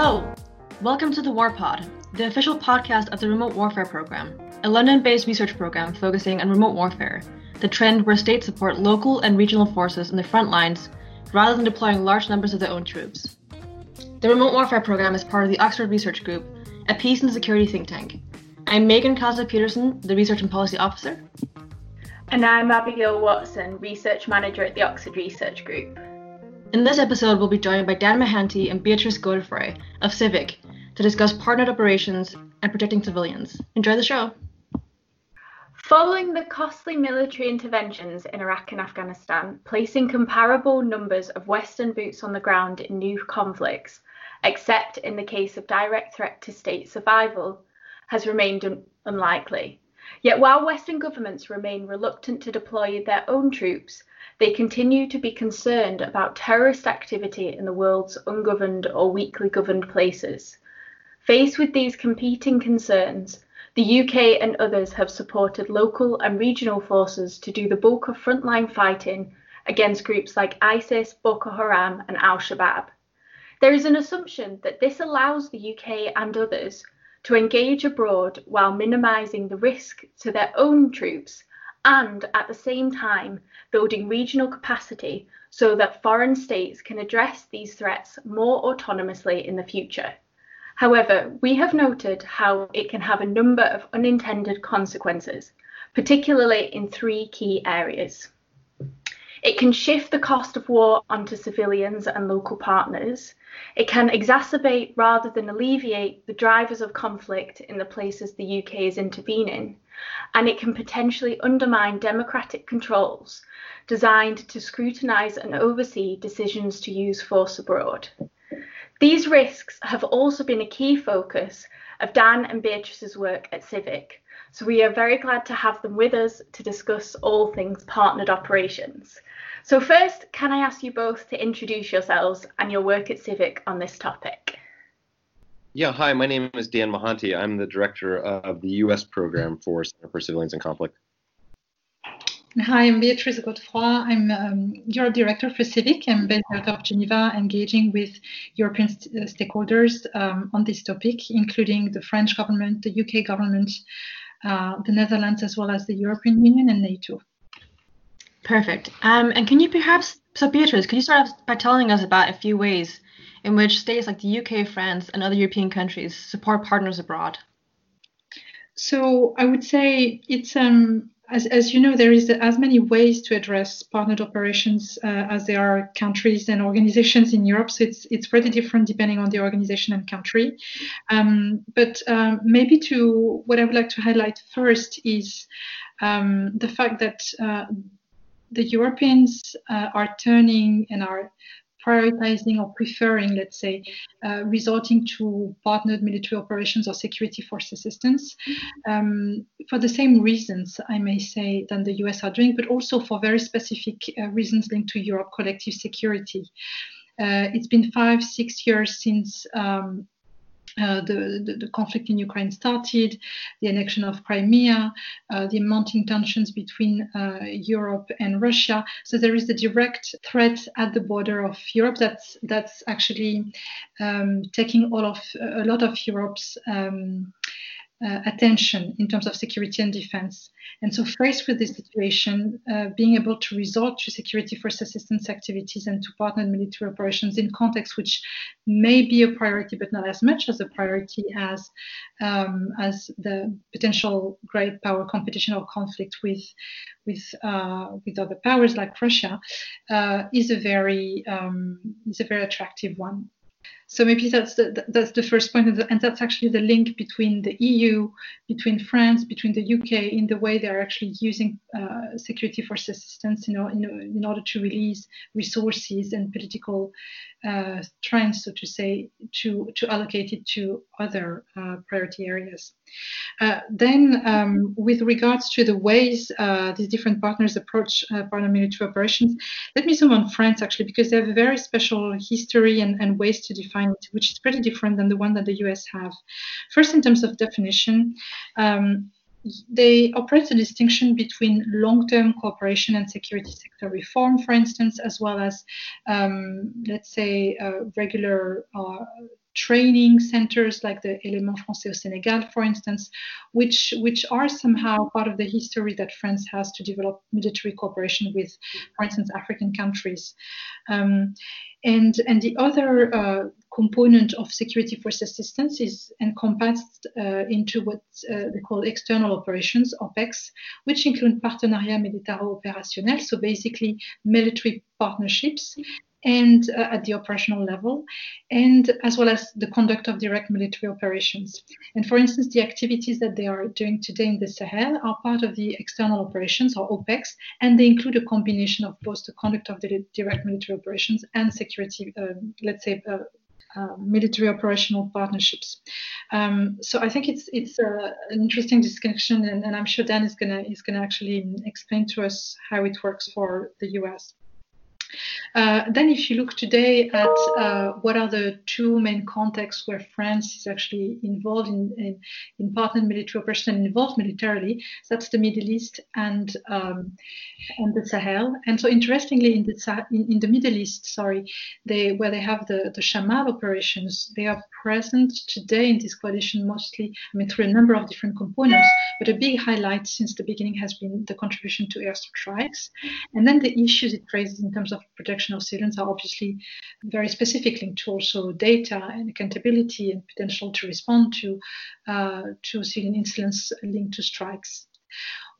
Hello! Welcome to the WarPod, the official podcast of the Remote Warfare Program, a London-based research program focusing on remote warfare, the trend where states support local and regional forces on the front lines rather than deploying large numbers of their own troops. The Remote Warfare Program is part of the Oxford Research Group, a peace and security think tank. I'm Megan Kazza Peterson, the Research and Policy Officer. And I'm Abigail Watson, Research Manager at the Oxford Research Group. In this episode, we'll be joined by Dan Mahanty and Beatrice Godefroy of Civic to discuss partnered operations and protecting civilians. Enjoy the show. Following the costly military interventions in Iraq and Afghanistan, placing comparable numbers of Western boots on the ground in new conflicts, except in the case of direct threat to state survival, has remained unlikely. Yet while Western governments remain reluctant to deploy their own troops, they continue to be concerned about terrorist activity in the world's ungoverned or weakly governed places. Faced with these competing concerns, the UK and others have supported local and regional forces to do the bulk of frontline fighting against groups like ISIS, Boko Haram and Al-Shabaab. There is an assumption that this allows the UK and others to engage abroad while minimising the risk to their own troops and, at the same time, building regional capacity so that foreign states can address these threats more autonomously in the future. However, we have noted how it can have a number of unintended consequences, particularly in three key areas. It can shift the cost of war onto civilians and local partners. It can exacerbate rather than alleviate the drivers of conflict in the places the UK is intervening, and it can potentially undermine democratic controls designed to scrutinise and oversee decisions to use force abroad. These risks have also been a key focus of Dan and Beatrice's work at Civic, so we are very glad to have them with us to discuss all things partnered operations. So first, can I ask you both to introduce yourselves and your work at Civic on this topic? Yeah, hi, my name is Dan Mahanty. I'm the director of the US program for Center for Civilians in Conflict. Hi, I'm Beatrice Godefroy. I'm Europe Director for Civic. I'm based out of Geneva, engaging with European stakeholders on this topic, including the French government, the UK government, the Netherlands, as well as the European Union and NATO. Perfect. And can you perhaps, so Beatrice, could you start off by telling us about a few ways in which states like the UK, France, and other European countries support partners abroad? So I would say it's, as you know, there is as many ways to address partnered operations as there are countries and organizations in Europe. So it's pretty different depending on the organization and country. Maybe to what I would like to highlight first is the fact that the Europeans are turning and are prioritizing or preferring, let's say, resorting to partnered military operations or security force assistance for the same reasons, I may say, than the US are doing, but also for very specific reasons linked to Europe collective security. It's been 5-6 years since the conflict in Ukraine started, the annexion of Crimea, the mounting tensions between Europe and Russia. So there is the direct threat at the border of Europe that's actually taking a lot of Europe's attention in terms of security and defense. And so faced with this situation, being able to resort to security force assistance activities and to partnered military operations in contexts which may be a priority, but not as much as a priority as the potential great power competition or conflict with other powers like Russia, is a very attractive one. So maybe that's the first point, and that's actually the link between the EU, between France, between the UK, in the way they are actually using security force assistance, in order to release resources and political strength, so to say, to allocate it to other priority areas. Then, with regards to the ways these different partners approach partner military operations, let me zoom on France actually, because they have a very special history and ways to define it, which is pretty different than the one that the US have. First, in terms of definition, they operate a distinction between long-term cooperation and security sector reform, for instance, as well as, regular training centers like the Élément Français au Sénégal, for instance, which are somehow part of the history that France has to develop military cooperation with, for instance, African countries. And the other component of security force assistance is encompassed into what they call external operations, OPEX, which include partenariat militaire opérationnel, so basically military partnerships, and at the operational level, and as well as the conduct of direct military operations. And for instance, the activities that they are doing today in the Sahel are part of the external operations, or OPEX, and they include a combination of both the conduct of the direct military operations and security, military operational partnerships. So I think it's an interesting discussion, and I'm sure Dan is gonna actually explain to us how it works for the US. Then if you look today at what are the two main contexts where France is actually involved in partner military operations and involved militarily, that's the Middle East and the Sahel. And so interestingly, in the Middle East, where they have the Chammal operations, they are present today in this coalition mostly, through a number of different components, but a big highlight since the beginning has been the contribution to airstrikes. And then the issues it raises in terms of protection of civilians are obviously very specific, linked to also data and accountability and potential to respond to civilian incidents linked to strikes.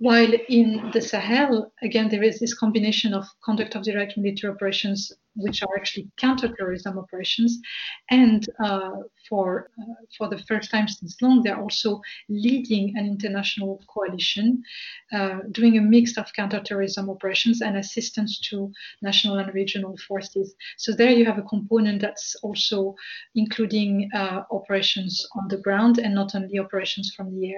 While in the Sahel, again, there is this combination of conduct of direct military operations, which are actually counterterrorism operations, and for the first time since long, they're also leading an international coalition, doing a mix of counterterrorism operations and assistance to national and regional forces. So there you have a component that's also including operations on the ground and not only operations from the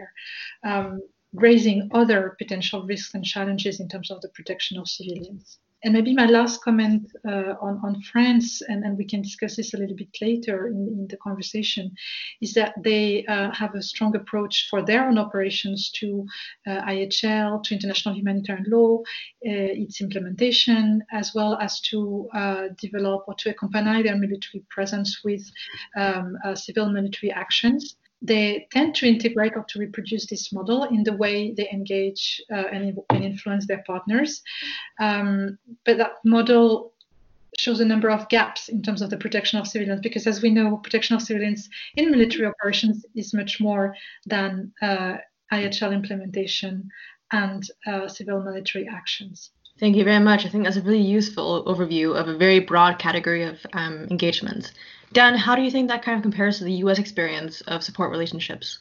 air. Raising other potential risks and challenges in terms of the protection of civilians. And maybe my last comment on France, and we can discuss this a little bit later in the conversation, is that they have a strong approach for their own operations to IHL, to international humanitarian law, its implementation, as well as to develop or to accompany their military presence with civil military actions. They tend to integrate or to reproduce this model in the way they engage and influence their partners. But that model shows a number of gaps in terms of the protection of civilians, because as we know, protection of civilians in military operations is much more than IHL implementation and civil military actions. Thank you very much. I think that's a really useful overview of a very broad category of engagements. Dan, how do you think that kind of compares to the U.S. experience of support relationships?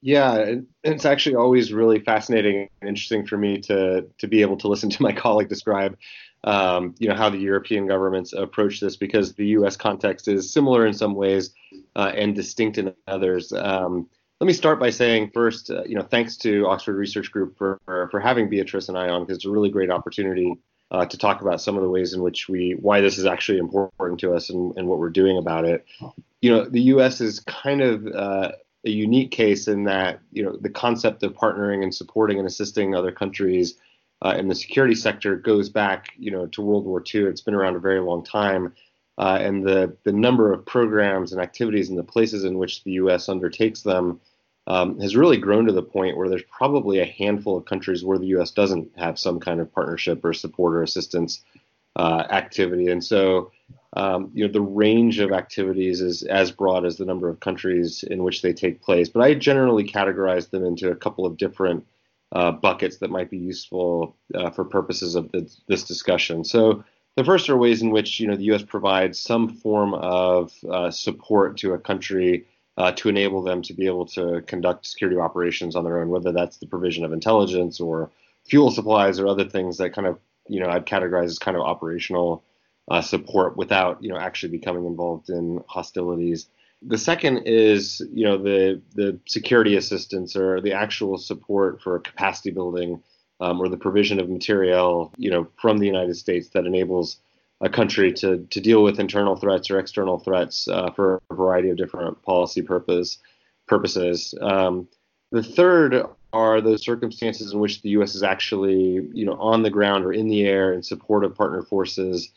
Yeah, it's actually always really fascinating and interesting for me to be able to listen to my colleague describe, how the European governments approach this, because the U.S. context is similar in some ways and distinct in others. Let me start by saying first, thanks to Oxford Research Group for having Beatrice and I on, because it's a really great opportunity to talk about some of the ways in which why this is actually important to us and what we're doing about it. The U.S. is kind of a unique case in that, the concept of partnering and supporting and assisting other countries in the security sector goes back, to World War II. It's been around a very long time. And the number of programs and activities and the places in which the U.S. undertakes them has really grown to the point where there's probably a handful of countries where the U.S. doesn't have some kind of partnership or support or assistance activity. And so, the range of activities is as broad as the number of countries in which they take place. But I generally categorize them into a couple of different buckets that might be useful for purposes of this discussion. So the first are ways in which, the U.S. provides some form of support to a country to enable them to be able to conduct security operations on their own, whether that's the provision of intelligence or fuel supplies or other things that kind of, I'd categorize as kind of operational support without, actually becoming involved in hostilities. The second is, the security assistance or the actual support for capacity building or the provision of material, from the United States that enables a country to deal with internal threats or external threats for a variety of different policy purposes. The third are those circumstances in which the U.S. is actually, on the ground or in the air in support of partner forces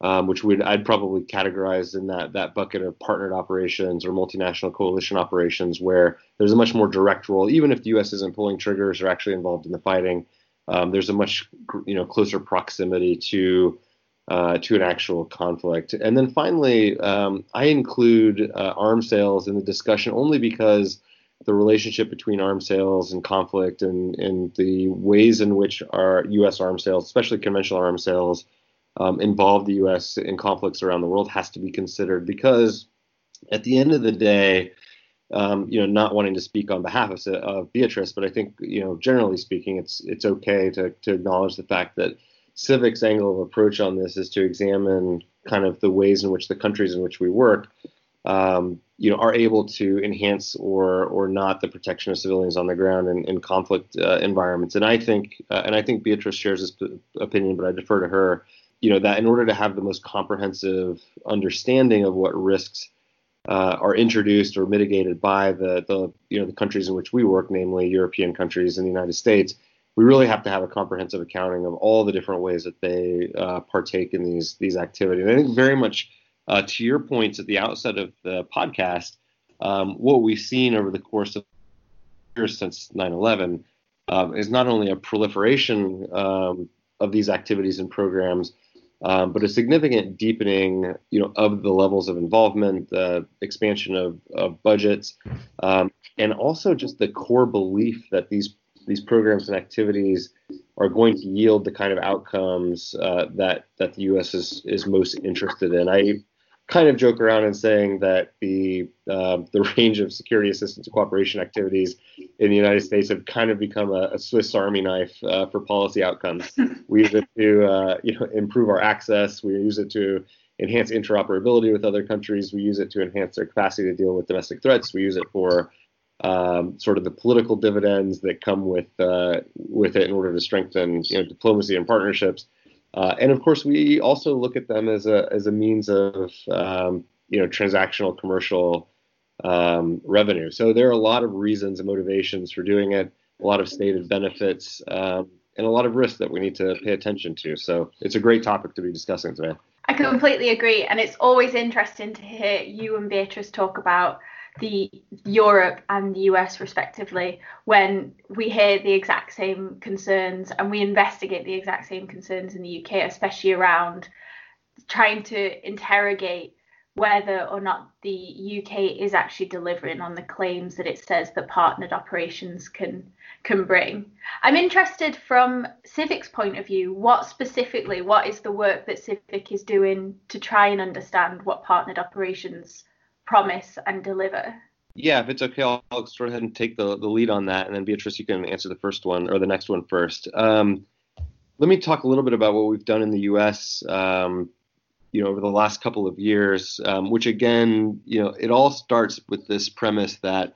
which I'd probably categorize in that bucket of partnered operations or multinational coalition operations, where there's a much more direct role. Even if the U.S. isn't pulling triggers or actually involved in the fighting, there's a much closer proximity to an actual conflict. And then finally, I include arms sales in the discussion only because the relationship between arms sales and conflict and the ways in which our U.S. arms sales, especially conventional arms sales, involve the U.S. in conflicts around the world has to be considered, because at the end of the day, not wanting to speak on behalf of Beatrice, but I think, generally speaking, it's okay to acknowledge the fact that civics' angle of approach on this is to examine kind of the ways in which the countries in which we work, are able to enhance or not the protection of civilians on the ground in conflict environments. And I think Beatrice shares this opinion, but I defer to her. That in order to have the most comprehensive understanding of what risks are introduced or mitigated by the countries in which we work, namely European countries and the United States, we really have to have a comprehensive accounting of all the different ways that they partake in these activities. And I think very much to your points at the outset of the podcast, what we've seen over the course of years since 9/11 is not only a proliferation of these activities and programs, but a significant deepening, of the levels of involvement, the expansion of budgets, and also just the core belief that these programs and activities are going to yield the kind of outcomes that the U.S. is most interested in. I kind of joke around in saying that the range of security assistance cooperation activities in the United States have kind of become a Swiss Army knife for policy outcomes. We use it to improve our access. We use it to enhance interoperability with other countries. We use it to enhance their capacity to deal with domestic threats. We use it for sort of the political dividends that come with it in order to strengthen diplomacy and partnerships. And of course, we also look at them as a means of transactional commercial revenue. So there are a lot of reasons and motivations for doing it, a lot of stated benefits, and a lot of risks that we need to pay attention to. So it's a great topic to be discussing today. I completely agree, and it's always interesting to hear you and Beatrice talk about the Europe and the US respectively, when we hear the exact same concerns and we investigate the exact same concerns in the UK, especially around trying to interrogate whether or not the UK is actually delivering on the claims that it says that partnered operations can bring. I'm interested from Civic's point of view, what is the work that Civic is doing to try and understand what partnered operations promise and deliver? Yeah, if it's okay, I'll go ahead and take the lead on that, and then Beatrice, you can answer the first one or the next one first. Let me talk a little bit about what we've done in the U.S. Over the last couple of years, which again, it all starts with this premise that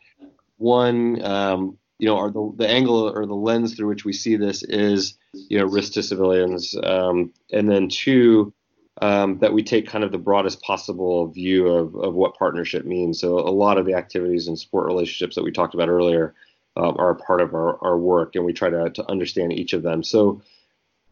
one, or the angle or the lens through which we see this is risk to civilians, and then two, that we take kind of the broadest possible view of what partnership means. So a lot of the activities and support relationships that we talked about earlier are a part of our work, and we try to understand each of them. So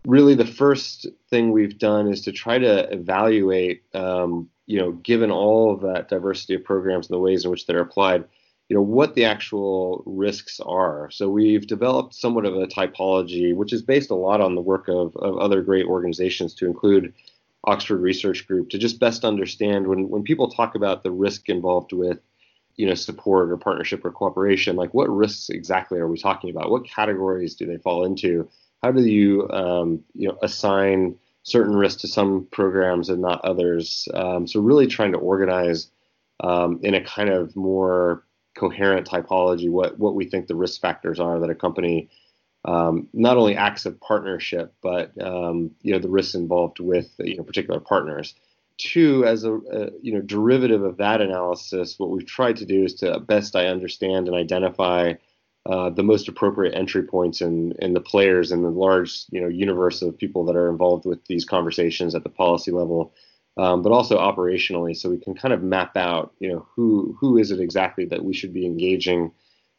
really the first thing we've done is to try to evaluate, given all of that diversity of programs and the ways in which they're applied, what the actual risks are. So we've developed somewhat of a typology, which is based a lot on the work of other great organizations, to include Oxford Research Group, to just best understand when people talk about the risk involved with, support or partnership or cooperation, like what risks exactly are we talking about? What categories do they fall into? How do you, assign certain risks to some programs and not others? So really trying to organize in a kind of more coherent typology what we think the risk factors are that accompany not only acts of partnership, but the risks involved with particular partners. Two, as a derivative of that analysis, what we've tried to do is to best I understand and identify the most appropriate entry points and the players in the large universe of people that are involved with these conversations at the policy level, but also operationally, so we can kind of map out who is it exactly that we should be engaging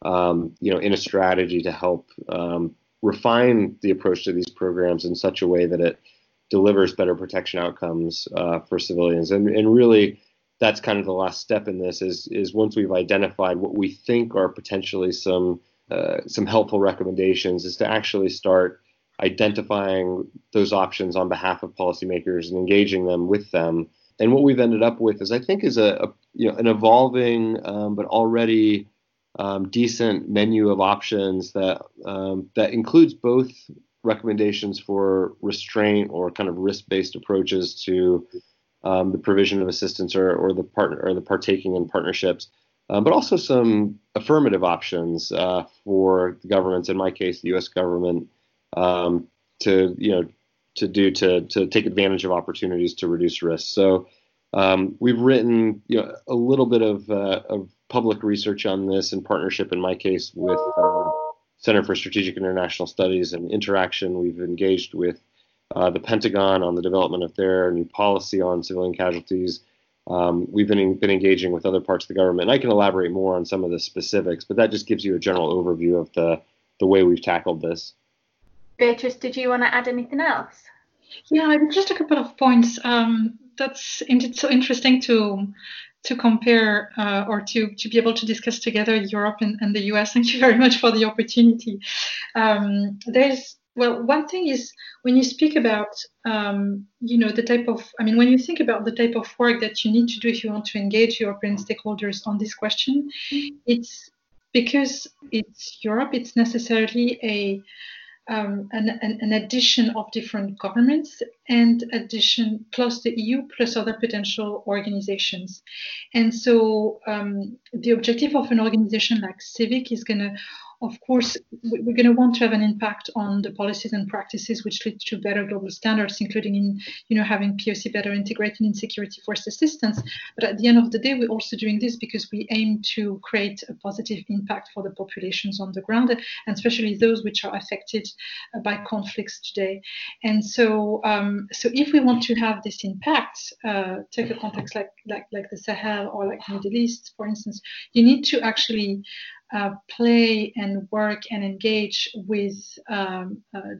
in a strategy to help refine the approach to these programs in such a way that it delivers better protection outcomes for civilians. And really, that's kind of the last step in this is once we've identified what we think are potentially some helpful recommendations, is to actually start identifying those options on behalf of policymakers and engaging them with them. And what we've ended up with is, I think, is an evolving but already decent menu of options that includes both recommendations for restraint or kind of risk-based approaches to the provision of assistance or the partaking in partnerships, but also some affirmative options for the governments. In my case, the U.S. government to take advantage of opportunities to reduce risk. So we've written a little bit of public research on this in partnership, in my case, with Center for Strategic International Studies and Interaction. We've engaged with the Pentagon on the development of their new policy on civilian casualties. We've been engaging with other parts of the government. And I can elaborate more on some of the specifics, but that just gives you a general overview of the way we've tackled this. Beatrice, did you want to add anything else? Yeah, just a couple of points. That's so interesting to compare or to be able to discuss together Europe and the US. Thank you very much for the opportunity. One thing is when you speak about, when you think about the type of work that you need to do if you want to engage European stakeholders on this question, it's because it's Europe, it's necessarily an addition of different governments and addition plus the EU plus other potential organizations. And so the objective of an organization like CIVIC is going to, of course, we're going to want to have an impact on the policies and practices which lead to better global standards, including in, having POC better integrated in security force assistance. But at the end of the day, we're also doing this because we aim to create a positive impact for the populations on the ground, and especially those which are affected by conflicts today. And so, so if we want to have this impact, take a context like the Sahel or like the Middle East, for instance, you need to actually play and work and engage with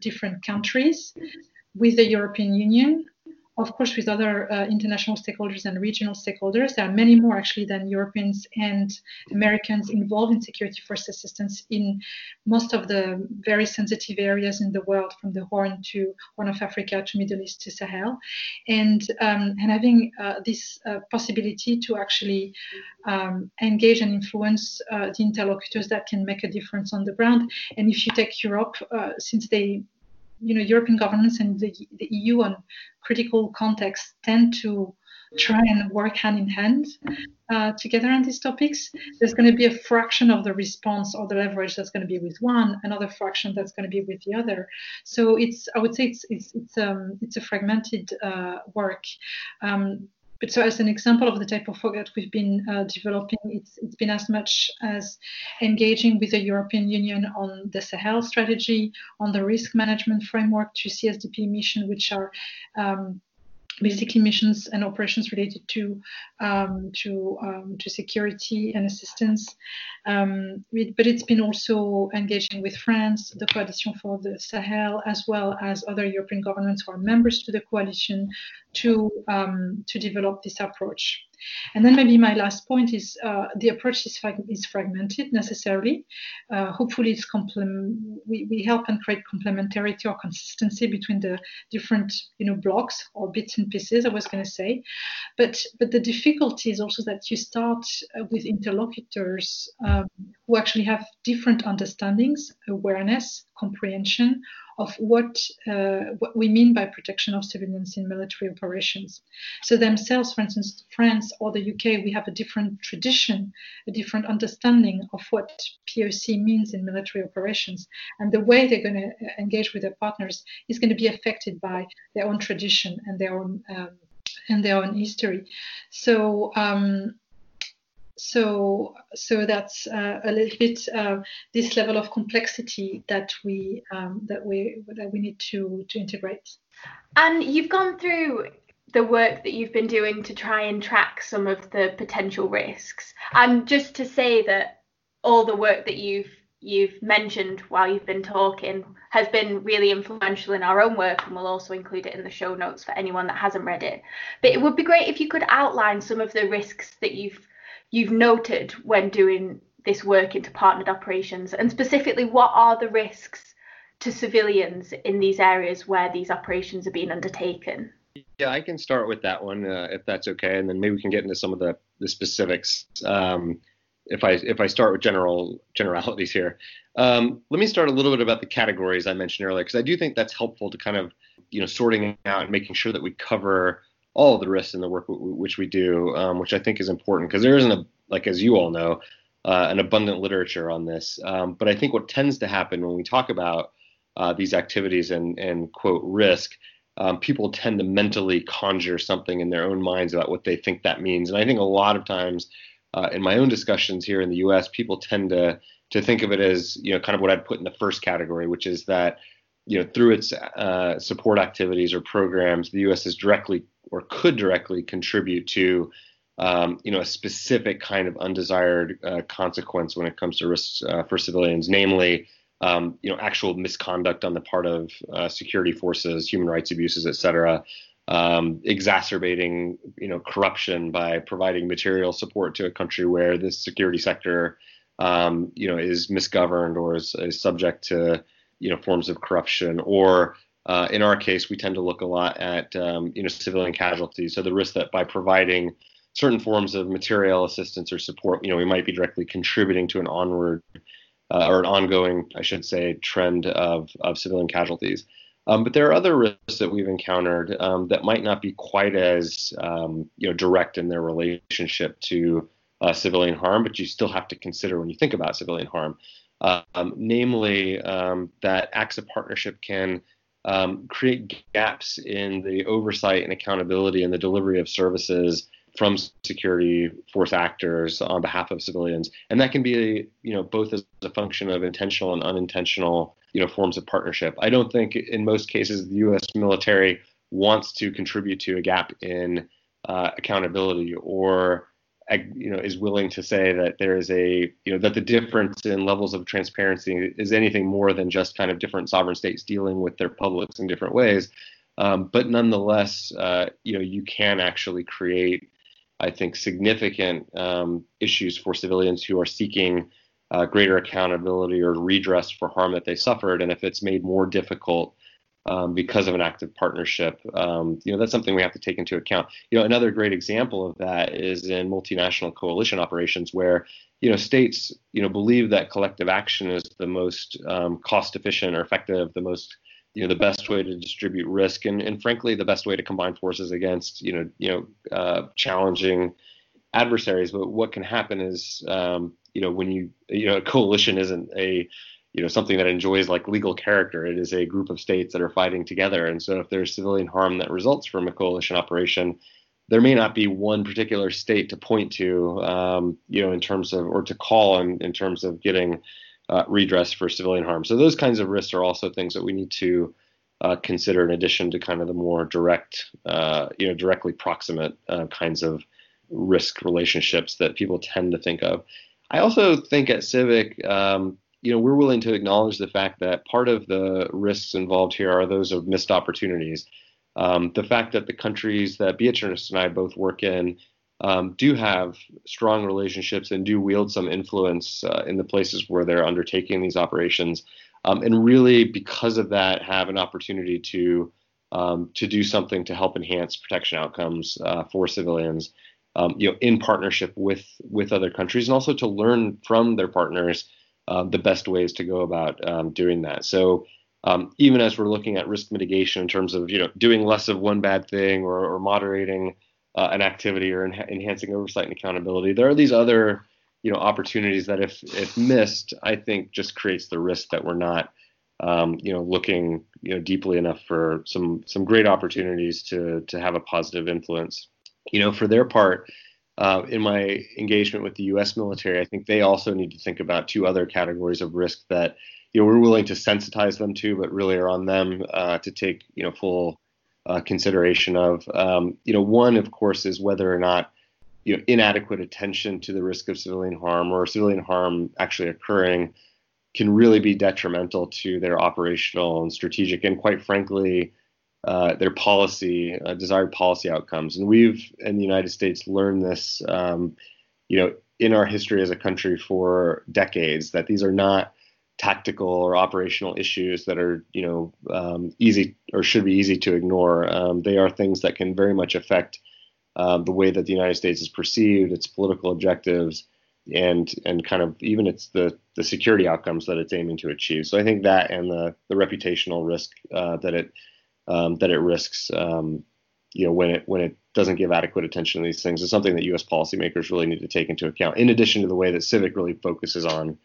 different countries, with the European Union, of course, with other international stakeholders and regional stakeholders. There are many more actually than Europeans and Americans involved in security force assistance in most of the very sensitive areas in the world, from the Horn to Horn of Africa to Middle East to Sahel, and having this possibility to actually engage and influence the interlocutors that can make a difference on the ground. And if you take Europe, since they European governments and the EU on critical contexts tend to try and work hand in hand together on these topics, there's going to be a fraction of the response or the leverage that's going to be with one, another fraction that's going to be with the other. So it's a fragmented work. But so as an example of the type of work that we've been developing, it's been as much as engaging with the European Union on the Sahel strategy, on the risk management framework to CSDP mission, which are basically missions and operations related to security and assistance. But it's been also engaging with France, the Coalition for the Sahel, as well as other European governments who are members to the coalition to develop this approach. And then maybe my last point is the approach is fragmented necessarily. Hopefully, it's we help and create complementarity or consistency between the different blocks or bits and pieces, I was going to say. But the difficulty is also that you start with interlocutors who actually have different understandings, awareness, comprehension of what we mean by protection of civilians in military operations. So themselves, for instance, France or the UK, we have a different tradition, a different understanding of what POC means in military operations. And the way they're going to engage with their partners is going to be affected by their own tradition and their own history. So that's a little bit this level of complexity that we need to integrate. And you've gone through the work that you've been doing to try and track some of the potential risks. And just to say that all the work that you've you've mentioned while you've been talking has been really influential in our own work, and we'll also include it in the show notes for anyone that hasn't read it. But it would be great if you could outline some of the risks that you've noted when doing this work into partnered operations, and specifically what are the risks to civilians in these areas where these operations are being undertaken. Yeah, I can start with that one if that's okay, and then maybe we can get into some of the specifics. If I start with generalities here, let me start a little bit about the categories I mentioned earlier, because I do think that's helpful to kind of, sorting out and making sure that we cover all of the risks in the work which we do, which I think is important, because there isn't, as you all know, an abundant literature on this. But I think what tends to happen when we talk about these activities and quote, risk, people tend to mentally conjure something in their own minds about what they think that means. And I think a lot of times, in my own discussions here in the U.S., people tend to think of it as, kind of what I'd put in the first category, which is that, through its support activities or programs, the U.S. is directly or could directly contribute to, a specific kind of undesired consequence when it comes to risks for civilians, namely, actual misconduct on the part of security forces, human rights abuses, et cetera. Exacerbating, corruption by providing material support to a country where the security sector, is misgoverned or is subject to, forms of corruption. Or in our case, we tend to look a lot at, civilian casualties. So the risk that by providing certain forms of material assistance or support, we might be directly contributing to an onward or an ongoing, I should say, trend of civilian casualties. But there are other risks that we've encountered that might not be quite as direct in their relationship to civilian harm, but you still have to consider when you think about civilian harm, namely that acts of partnership can create gaps in the oversight and accountability and the delivery of services from security force actors on behalf of civilians. And that can be, both as a function of intentional and unintentional, forms of partnership. I don't think in most cases the U.S. military wants to contribute to a gap in accountability or, is willing to say that there is a, that the difference in levels of transparency is anything more than just kind of different sovereign states dealing with their publics in different ways. But nonetheless, you can actually create, I think, significant issues for civilians who are seeking greater accountability or redress for harm that they suffered. And if it's made more difficult because of an active partnership, that's something we have to take into account. Another great example of that is in multinational coalition operations where, states, believe that collective action is the most cost efficient or effective, the most, the best way to distribute risk and frankly, the best way to combine forces against, challenging adversaries. But what can happen is, when a coalition isn't a, something that enjoys legal character. It is a group of states that are fighting together. And so if there's civilian harm that results from a coalition operation, there may not be one particular state to point to, in terms of, or to call on in terms of getting redress for civilian harm. So those kinds of risks are also things that we need to consider in addition to kind of the more direct, directly proximate kinds of risk relationships that people tend to think of. I also think at Civic, we're willing to acknowledge the fact that part of the risks involved here are those of missed opportunities. The fact that the countries that Beatrice and I both work in do have strong relationships and do wield some influence in the places where they're undertaking these operations, and really because of that have an opportunity to do something to help enhance protection outcomes for civilians, in partnership with other countries, and also to learn from their partners the best ways to go about doing that. So even as we're looking at risk mitigation in terms of doing less of one bad thing or moderating an activity or enhancing oversight and accountability, there are these other opportunities that if missed, I think just creates the risk that we're not looking deeply enough for some great opportunities to have a positive influence. For their part, in my engagement with the U.S. military, I think they also need to think about two other categories of risk that we're willing to sensitize them to, but really are on them to take full consideration of. One, of course, is whether or not inadequate attention to the risk of civilian harm or civilian harm actually occurring can really be detrimental to their operational and strategic and, quite frankly, their policy, desired policy outcomes. And we've, in the United States, learned this, in our history as a country for decades, that these are not tactical or operational issues that are, easy or should be easy to ignore. They are things that can very much affect the way that the United States is perceived, its political objectives, and kind of even it's the security outcomes that it's aiming to achieve. So I think that and the reputational risk that it risks, when it doesn't give adequate attention to these things is something that U.S. policymakers really need to take into account, in addition to the way that CIVIC really focuses on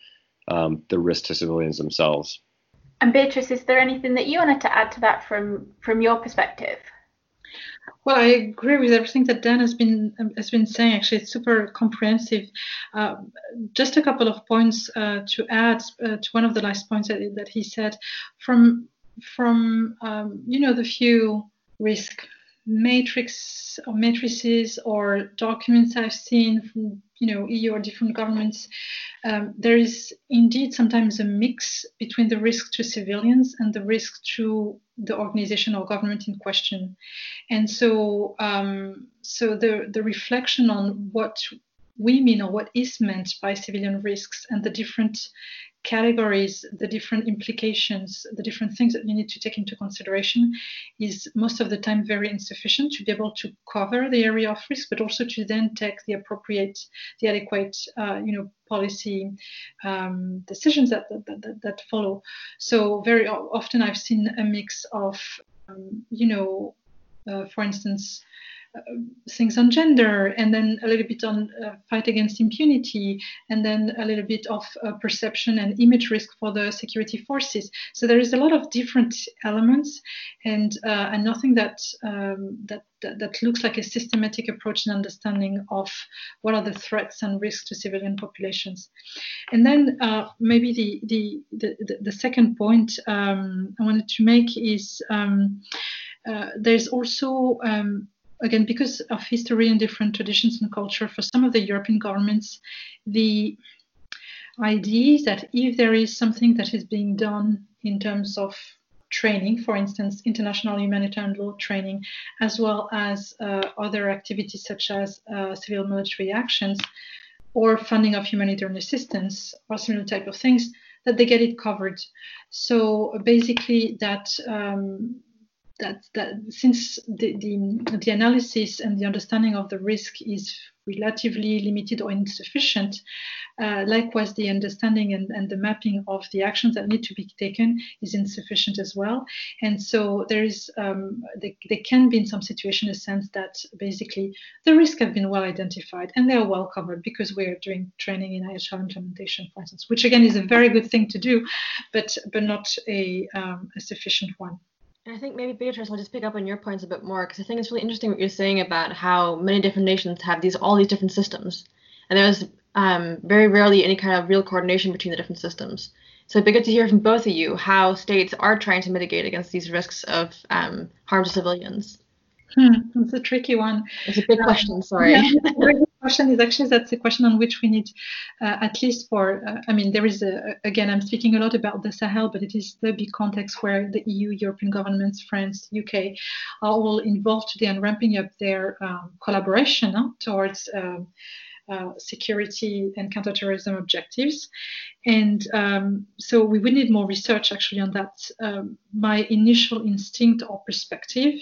the risk to civilians themselves. And Beatrice, is there anything that you wanted to add to that from your perspective? Well, I agree with everything that Dan has been saying. Actually, it's super comprehensive. Just a couple of points to add to one of the last points that he said. From the few risk matrix or matrices or documents I've seen from EU or different governments, there is indeed sometimes a mix between the risk to civilians and the risk to the organization or government in question. And so the reflection on what we mean or what is meant by civilian risks and the different categories, the different implications, the different things that you need to take into consideration is most of the time very insufficient to be able to cover the area of risk, but also to then take the adequate, policy decisions that follow. So very often I've seen a mix of, for instance, things on gender, and then a little bit on fight against impunity, and then a little bit of perception and image risk for the security forces. So there is a lot of different elements, and nothing that looks like a systematic approach and understanding of what are the threats and risks to civilian populations. And then maybe the second point I wanted to make is there's also again, because of history and different traditions and culture, for some of the European governments, the idea that if there is something that is being done in terms of training, for instance, international humanitarian law training, as well as other activities such as civil military actions or funding of humanitarian assistance or similar type of things, that they get it covered. So basically that since the analysis and the understanding of the risk is relatively limited or insufficient, likewise the understanding and the mapping of the actions that need to be taken is insufficient as well. And so there is there can be in some situation a sense that basically the risks have been well identified and they are well covered because we are doing training in IHL implementation, for instance, which again is a very good thing to do, but not a sufficient one. And I think maybe, Beatrice, I'll just pick up on your points a bit more, because I think it's really interesting what you're saying about how many different nations have all these different systems. And there's very rarely any kind of real coordination between the different systems. So it'd be good to hear from both of you how states are trying to mitigate against these risks of harm to civilians. That's a tricky one. It's a big question, sorry. Yeah. Question is actually that's a question on which we need at least for there is again I'm speaking a lot about the Sahel, but it is the big context where the EU, European governments, France, UK are all involved today and ramping up their collaboration towards security and counterterrorism objectives. And so we would need more research actually on that. My initial instinct or perspective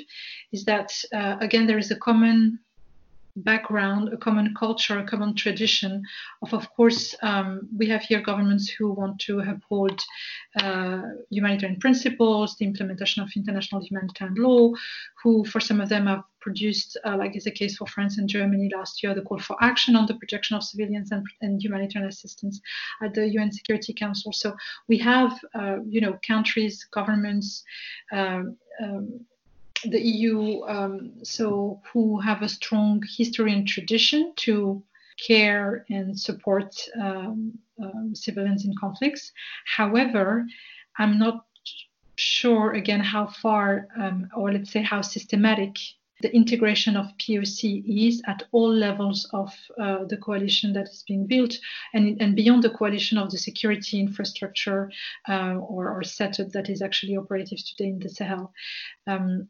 is that again there is a common background, a common culture, a common tradition of course, we have here governments who want to uphold humanitarian principles, the implementation of international humanitarian law, who for some of them have produced, like is the case for France and Germany last year, the call for action on the protection of civilians and humanitarian assistance at the UN Security Council. So we have, countries, governments, the EU, who have a strong history and tradition to care and support civilians in conflicts. However, I'm not sure again how far, or let's say how systematic the integration of POC is at all levels of the coalition that is being built and beyond the coalition of the security infrastructure or setup that is actually operative today in the Sahel.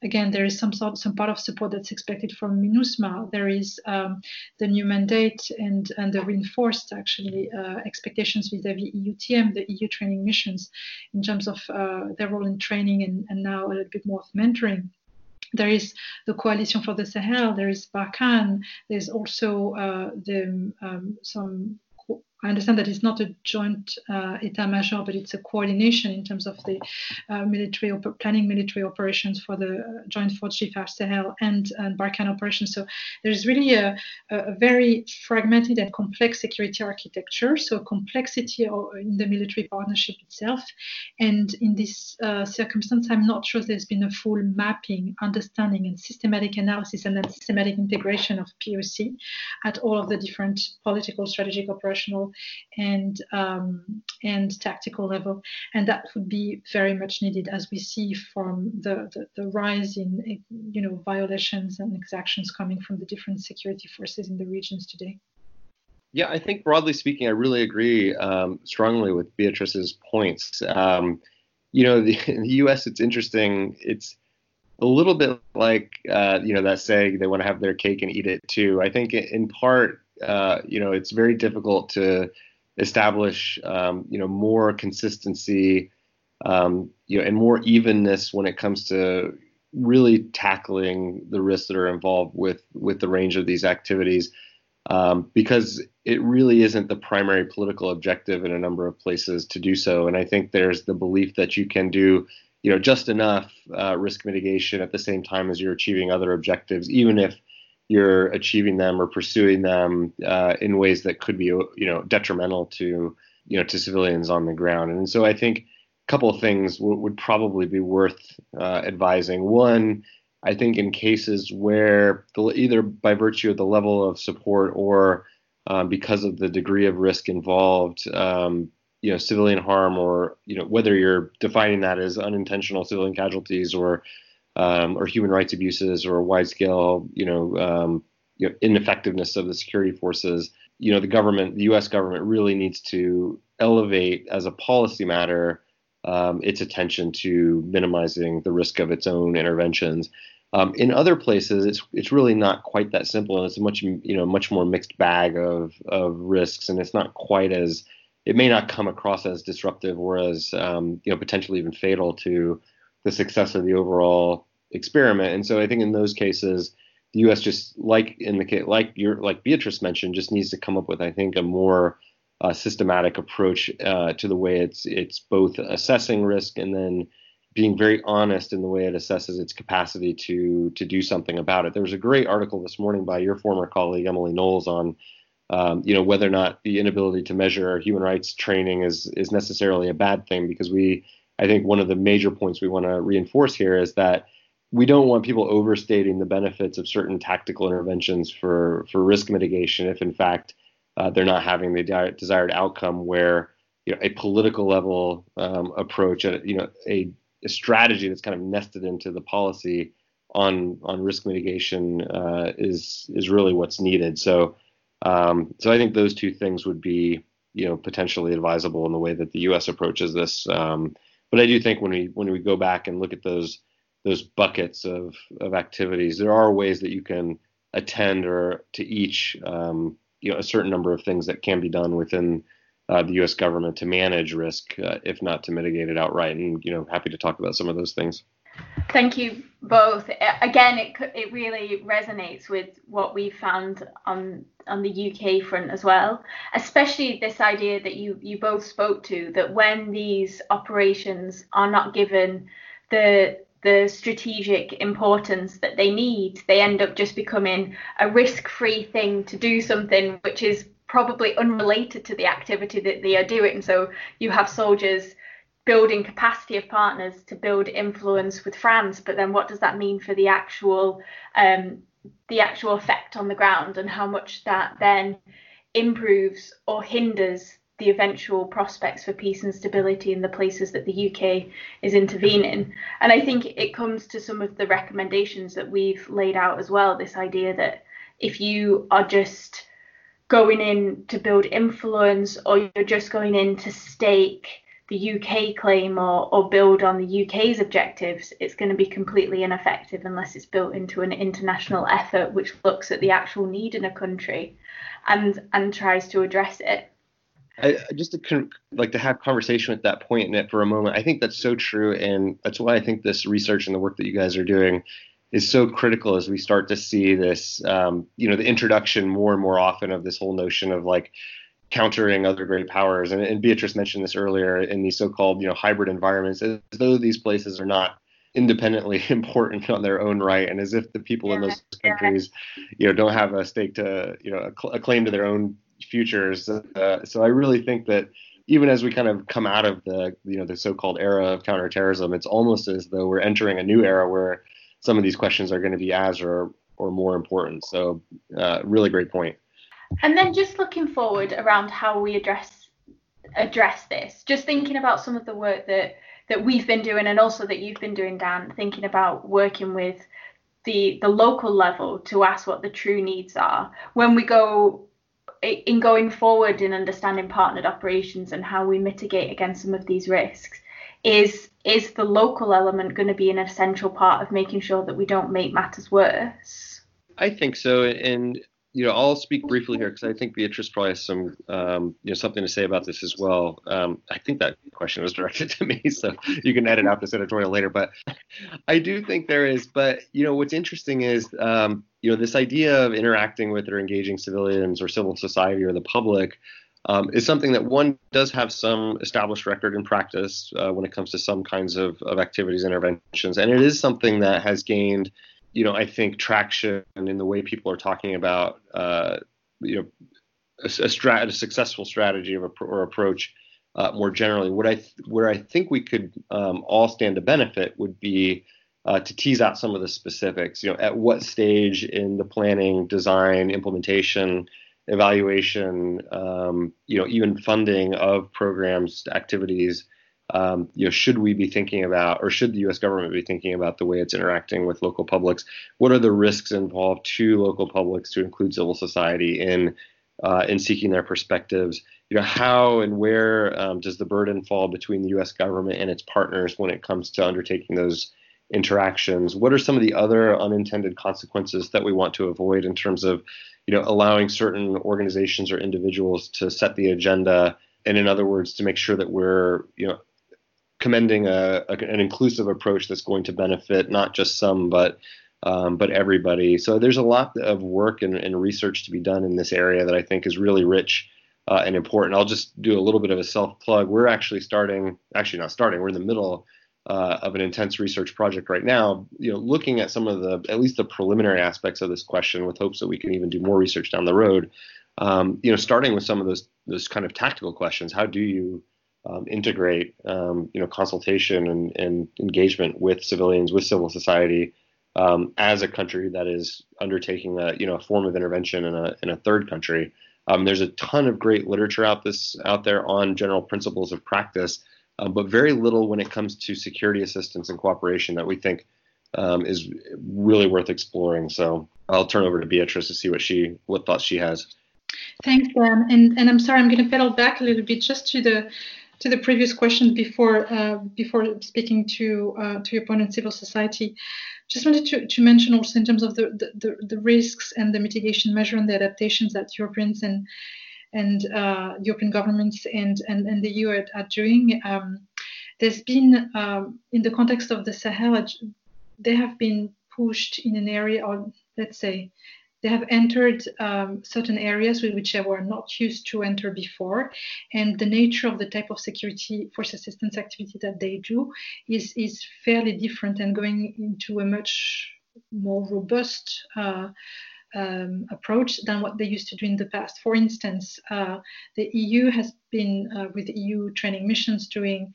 Again, there is some part of support that's expected from MINUSMA. There is the new mandate and the reinforced actually expectations vis-à-vis EUTM, the EU training missions, in terms of their role in training and now a little bit more of mentoring. There is the Coalition for the Sahel, there is Barkhane, there's also some, I understand that it's not a joint Etat Major, but it's a coordination in terms of the planning military operations for the Joint force Chief Air Sahel and Barkhane operations. So there's really a very fragmented and complex security architecture, so complexity in the military partnership itself. And in this circumstance, I'm not sure there's been a full mapping, understanding, and systematic analysis and then systematic integration of POC at all of the different political, strategic, operational, and tactical level, and that would be very much needed as we see from the rise in violations and exactions coming from the different security forces in the regions today. Yeah, I think broadly speaking, I really agree strongly with Beatrice's points. The U.S. It's interesting. It's a little bit like that saying they want to have their cake and eat it too. I think in part. It's very difficult to establish, more consistency, and more evenness when it comes to really tackling the risks that are involved with the range of these activities, because it really isn't the primary political objective in a number of places to do so. And I think there's the belief that you can do, just enough risk mitigation at the same time as you're achieving other objectives, even if you're achieving them or pursuing them in ways that could be, detrimental to, to civilians on the ground. And so I think a couple of things would probably be worth advising. One, I think in cases where either by virtue of the level of support or because of the degree of risk involved, civilian harm or, whether you're defining that as unintentional civilian casualties or human rights abuses or wide-scale, ineffectiveness of the security forces, the U.S. government really needs to elevate as a policy matter its attention to minimizing the risk of its own interventions. In other places, it's really not quite that simple, and it's a much more mixed bag of risks, and it's not quite as it may not come across as disruptive or as potentially even fatal to the success of the overall experiment. And so I think in those cases, the U.S. just like Beatrice mentioned, just needs to come up with, I think, a more systematic approach to the way it's both assessing risk and then being very honest in the way it assesses its capacity to do something about it. There was a great article this morning by your former colleague, Emily Knowles, on whether or not the inability to measure human rights training is necessarily a bad thing, because I think one of the major points we want to reinforce here is that we don't want people overstating the benefits of certain tactical interventions for risk mitigation if, in fact, they're not having the desired outcome where a political level approach, a strategy that's kind of nested into the policy on risk mitigation is really what's needed. So I think those two things would be potentially advisable in the way that the U.S. approaches this. But I do think when we go back and look at those buckets of activities, there are ways that you can attend or to each a certain number of things that can be done within the U.S. government to manage risk, if not to mitigate it outright. And happy to talk about some of those things. Thank you both. Again, it really resonates with what we found on the UK front as well, especially this idea that you both spoke to, that when these operations are not given the strategic importance that they need, they end up just becoming a risk-free thing to do something which is probably unrelated to the activity that they are doing. So you have soldiers building capacity of partners to build influence with France, but then what does that mean for the actual effect on the ground, and how much that then improves or hinders the eventual prospects for peace and stability in the places that the UK is intervening. And I think it comes to some of the recommendations that we've laid out as well, this idea that if you are just going in to build influence, or you're just going in to stake the UK claim or build on the UK's objectives, it's going to be completely ineffective unless it's built into an international effort which looks at the actual need in a country and tries to address it. I just to have conversation with that point in it for a moment. I think that's so true, and that's why I think this research and the work that you guys are doing is so critical as we start to see this, the introduction more and more often of this whole notion of like countering other great powers. And Beatrice mentioned this earlier in these so-called, hybrid environments, as though these places are not independently important on their own right, and as if the people in those countries, don't have a stake to, a claim to their own futures. So I really think that even as we kind of come out of the, the so-called era of counterterrorism, it's almost as though we're entering a new era where some of these questions are going to be as or more important. So really great point. And then just looking forward around how we address this, just thinking about some of the work that we've been doing and also that you've been doing, Dan, thinking about working with the local level to ask what the true needs are when we go in going forward in understanding partnered operations and how we mitigate against some of these risks. Is the local element going to be an essential part of making sure that we don't make matters worse? I think so. And, I'll speak briefly here because I think Beatrice probably has some, something to say about this as well. I think that question was directed to me, so you can edit out this editorial later. But I do think there is. But, what's interesting is, this idea of interacting with or engaging civilians or civil society or the public is something that one does have some established record in practice when it comes to some kinds of activities, interventions. And it is something that has gained, I think, traction in the way people are talking about, a successful strategy or approach more generally. Where I think we could all stand to benefit would be to tease out some of the specifics. At what stage in the planning, design, implementation, evaluation, even funding of programs, activities, should we be thinking about, or should the U.S. government be thinking about the way it's interacting with local publics? What are the risks involved to local publics, to include civil society in seeking their perspectives? How and where does the burden fall between the U.S. government and its partners when it comes to undertaking those interactions? What are some of the other unintended consequences that we want to avoid in terms of, allowing certain organizations or individuals to set the agenda, and in other words, to make sure that we're, commending an inclusive approach that's going to benefit not just some, but everybody. So there's a lot of work and research to be done in this area that I think is really rich and important. I'll just do a little bit of a self plug. We're we're in the middle of an intense research project right now, looking at some of at least the preliminary aspects of this question with hopes that we can even do more research down the road, starting with some of those kind of tactical questions. How do you integrate, consultation and engagement with civilians, with civil society, as a country that is undertaking a form of intervention in a third country? There's a ton of great literature out there on general principles of practice, but very little when it comes to security assistance and cooperation that we think is really worth exploring. So I'll turn over to Beatrice to see what thoughts she has. Thanks, Dan. And I'm sorry, I'm going to pedal back a little bit just to the previous question before speaking to your point on civil society. Just wanted to mention also in terms of the risks and the mitigation measure and the adaptations that Europeans and European governments and the EU are doing. There's been, in the context of the Sahel, they have been pushed in an area, or let's say, they have entered certain areas which they were not used to enter before. And the nature of the type of security force assistance activity that they do is fairly different and going into a much more robust approach than what they used to do in the past. For instance, the EU has been with EU training missions doing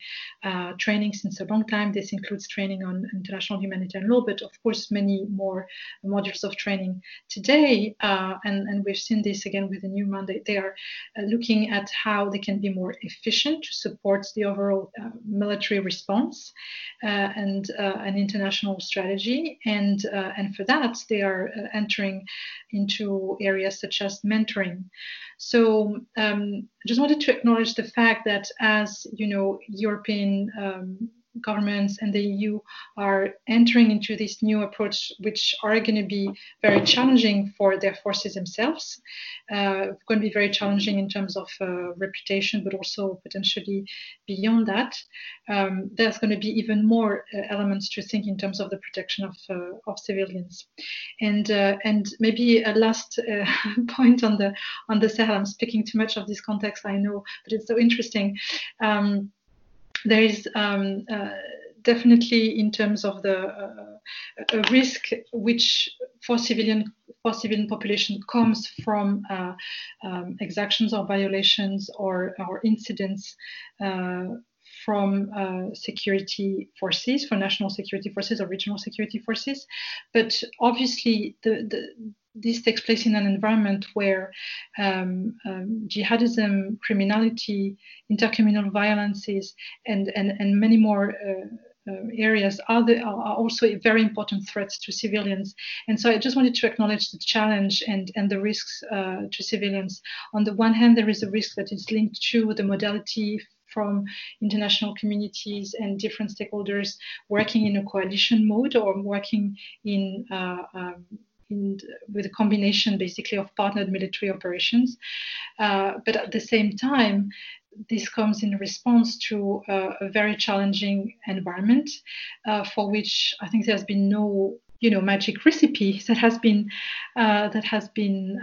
training since a long time. This includes training on international humanitarian law, but of course many more modules of training today. And we've seen this again with the new mandate. They are looking at how they can be more efficient to support the overall military response and an international strategy. And for that, they are entering into areas such as mentoring. So I just wanted to acknowledge the fact that, as you know, European governments and the EU are entering into this new approach, which are going to be very challenging for their forces themselves. Going to be very challenging in terms of reputation, but also potentially beyond that. There's going to be even more elements to think in terms of the protection of civilians. And maybe a last point on the Sahel. I'm speaking too much of this context, I know, but it's so interesting. There is definitely, in terms of the a risk which for civilian population comes from exactions or violations or incidents from security forces, for national security forces or regional security forces. But obviously, this takes place in an environment where jihadism, criminality, intercommunal violences, and many more areas are also very important threats to civilians. And so I just wanted to acknowledge the challenge and the risks to civilians. On the one hand, there is a risk that is linked to the modality from international communities and different stakeholders working in a coalition mode or working with a combination basically of partnered military operations. But at the same time, this comes in response to a very challenging environment for which I think there's been no magic recipe that has been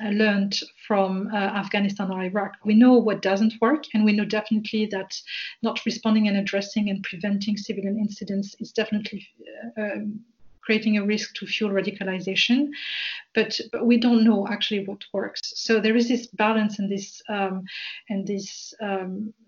learned from Afghanistan or Iraq. We know what doesn't work, and we know definitely that not responding and addressing and preventing civilian incidents is definitely creating a risk to fuel radicalization, but we don't know actually what works. So there is this balance and this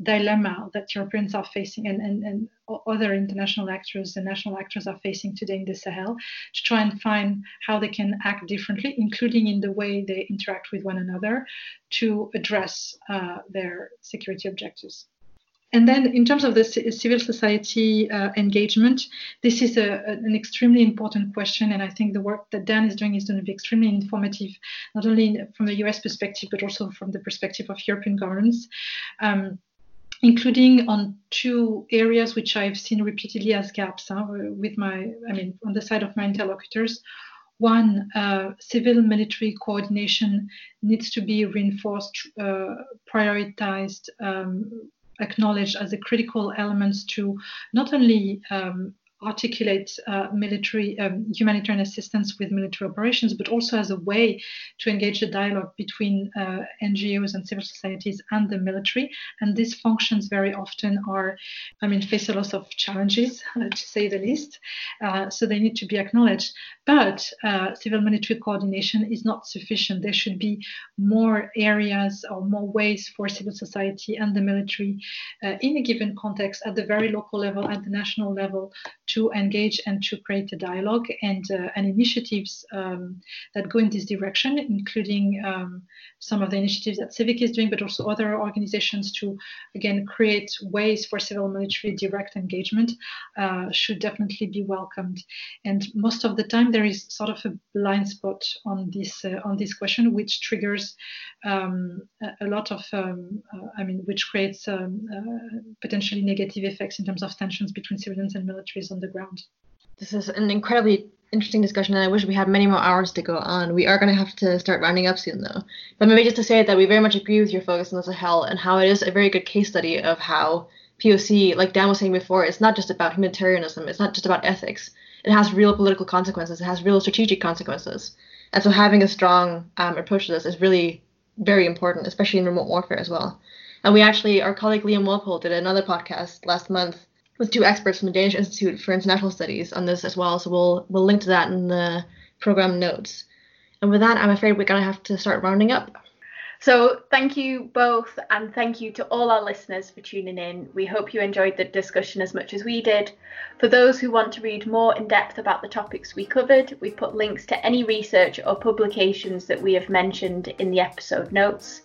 dilemma that Europeans are facing and other international actors and national actors are facing today in the Sahel, to try and find how they can act differently, including in the way they interact with one another, to address their security objectives. And then in terms of the civil society engagement, this is an extremely important question. And I think the work that Dan is doing is going to be extremely informative, not only from the US perspective, but also from the perspective of European governments, including on two areas which I've seen repeatedly as gaps on the side of my interlocutors. One, civil-military coordination needs to be reinforced, prioritized, acknowledged as a critical element to not only articulate military humanitarian assistance with military operations, but also as a way to engage the dialogue between NGOs and civil societies and the military. And these functions very often face a lot of challenges, to say the least. So they need to be acknowledged. But civil-military coordination is not sufficient. There should be more areas or more ways for civil society and the military in a given context, at the very local level, at the national level, to engage and to create a dialogue and initiatives that go in this direction, including some of the initiatives that CIVIC is doing, but also other organizations to, again, create ways for civil military direct engagement should definitely be welcomed. And most of the time, there is sort of a blind spot on this question, which triggers a lot of, which creates potentially negative effects in terms of tensions between civilians and military on the ground. This is an incredibly interesting discussion, and I wish we had many more hours to go on. We are going to have to start rounding up soon, though. But maybe just to say that we very much agree with your focus on the Sahel and how it is a very good case study of how POC, like Dan was saying before, it's not just about humanitarianism, it's not just about ethics. It has real political consequences, it has real strategic consequences. And so having a strong approach to this is really very important, especially in remote warfare as well. And our colleague Liam Walpole did another podcast last month with two experts from the Danish Institute for International Studies on this as well, so we'll link to that in the program notes. And with that, I'm afraid we're going to have to start rounding up. So thank you both, and thank you to all our listeners for tuning in. We hope you enjoyed the discussion as much as we did. For those who want to read more in depth about the topics we covered, we've put links to any research or publications that we have mentioned in the episode notes.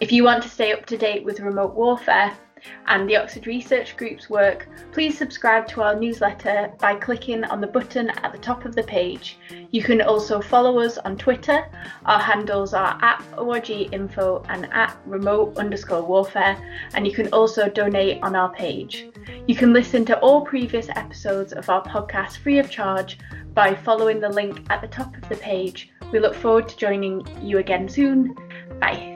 If you want to stay up to date with remote warfare and the Oxford Research Group's work, please subscribe to our newsletter by clicking on the button at the top of the page. You can also follow us on Twitter. Our handles are @ORGinfo and @remote_warfare, and you can also donate on our page. You can listen to all previous episodes of our podcast free of charge by following the link at the top of the page. We look forward to joining you again soon. Bye.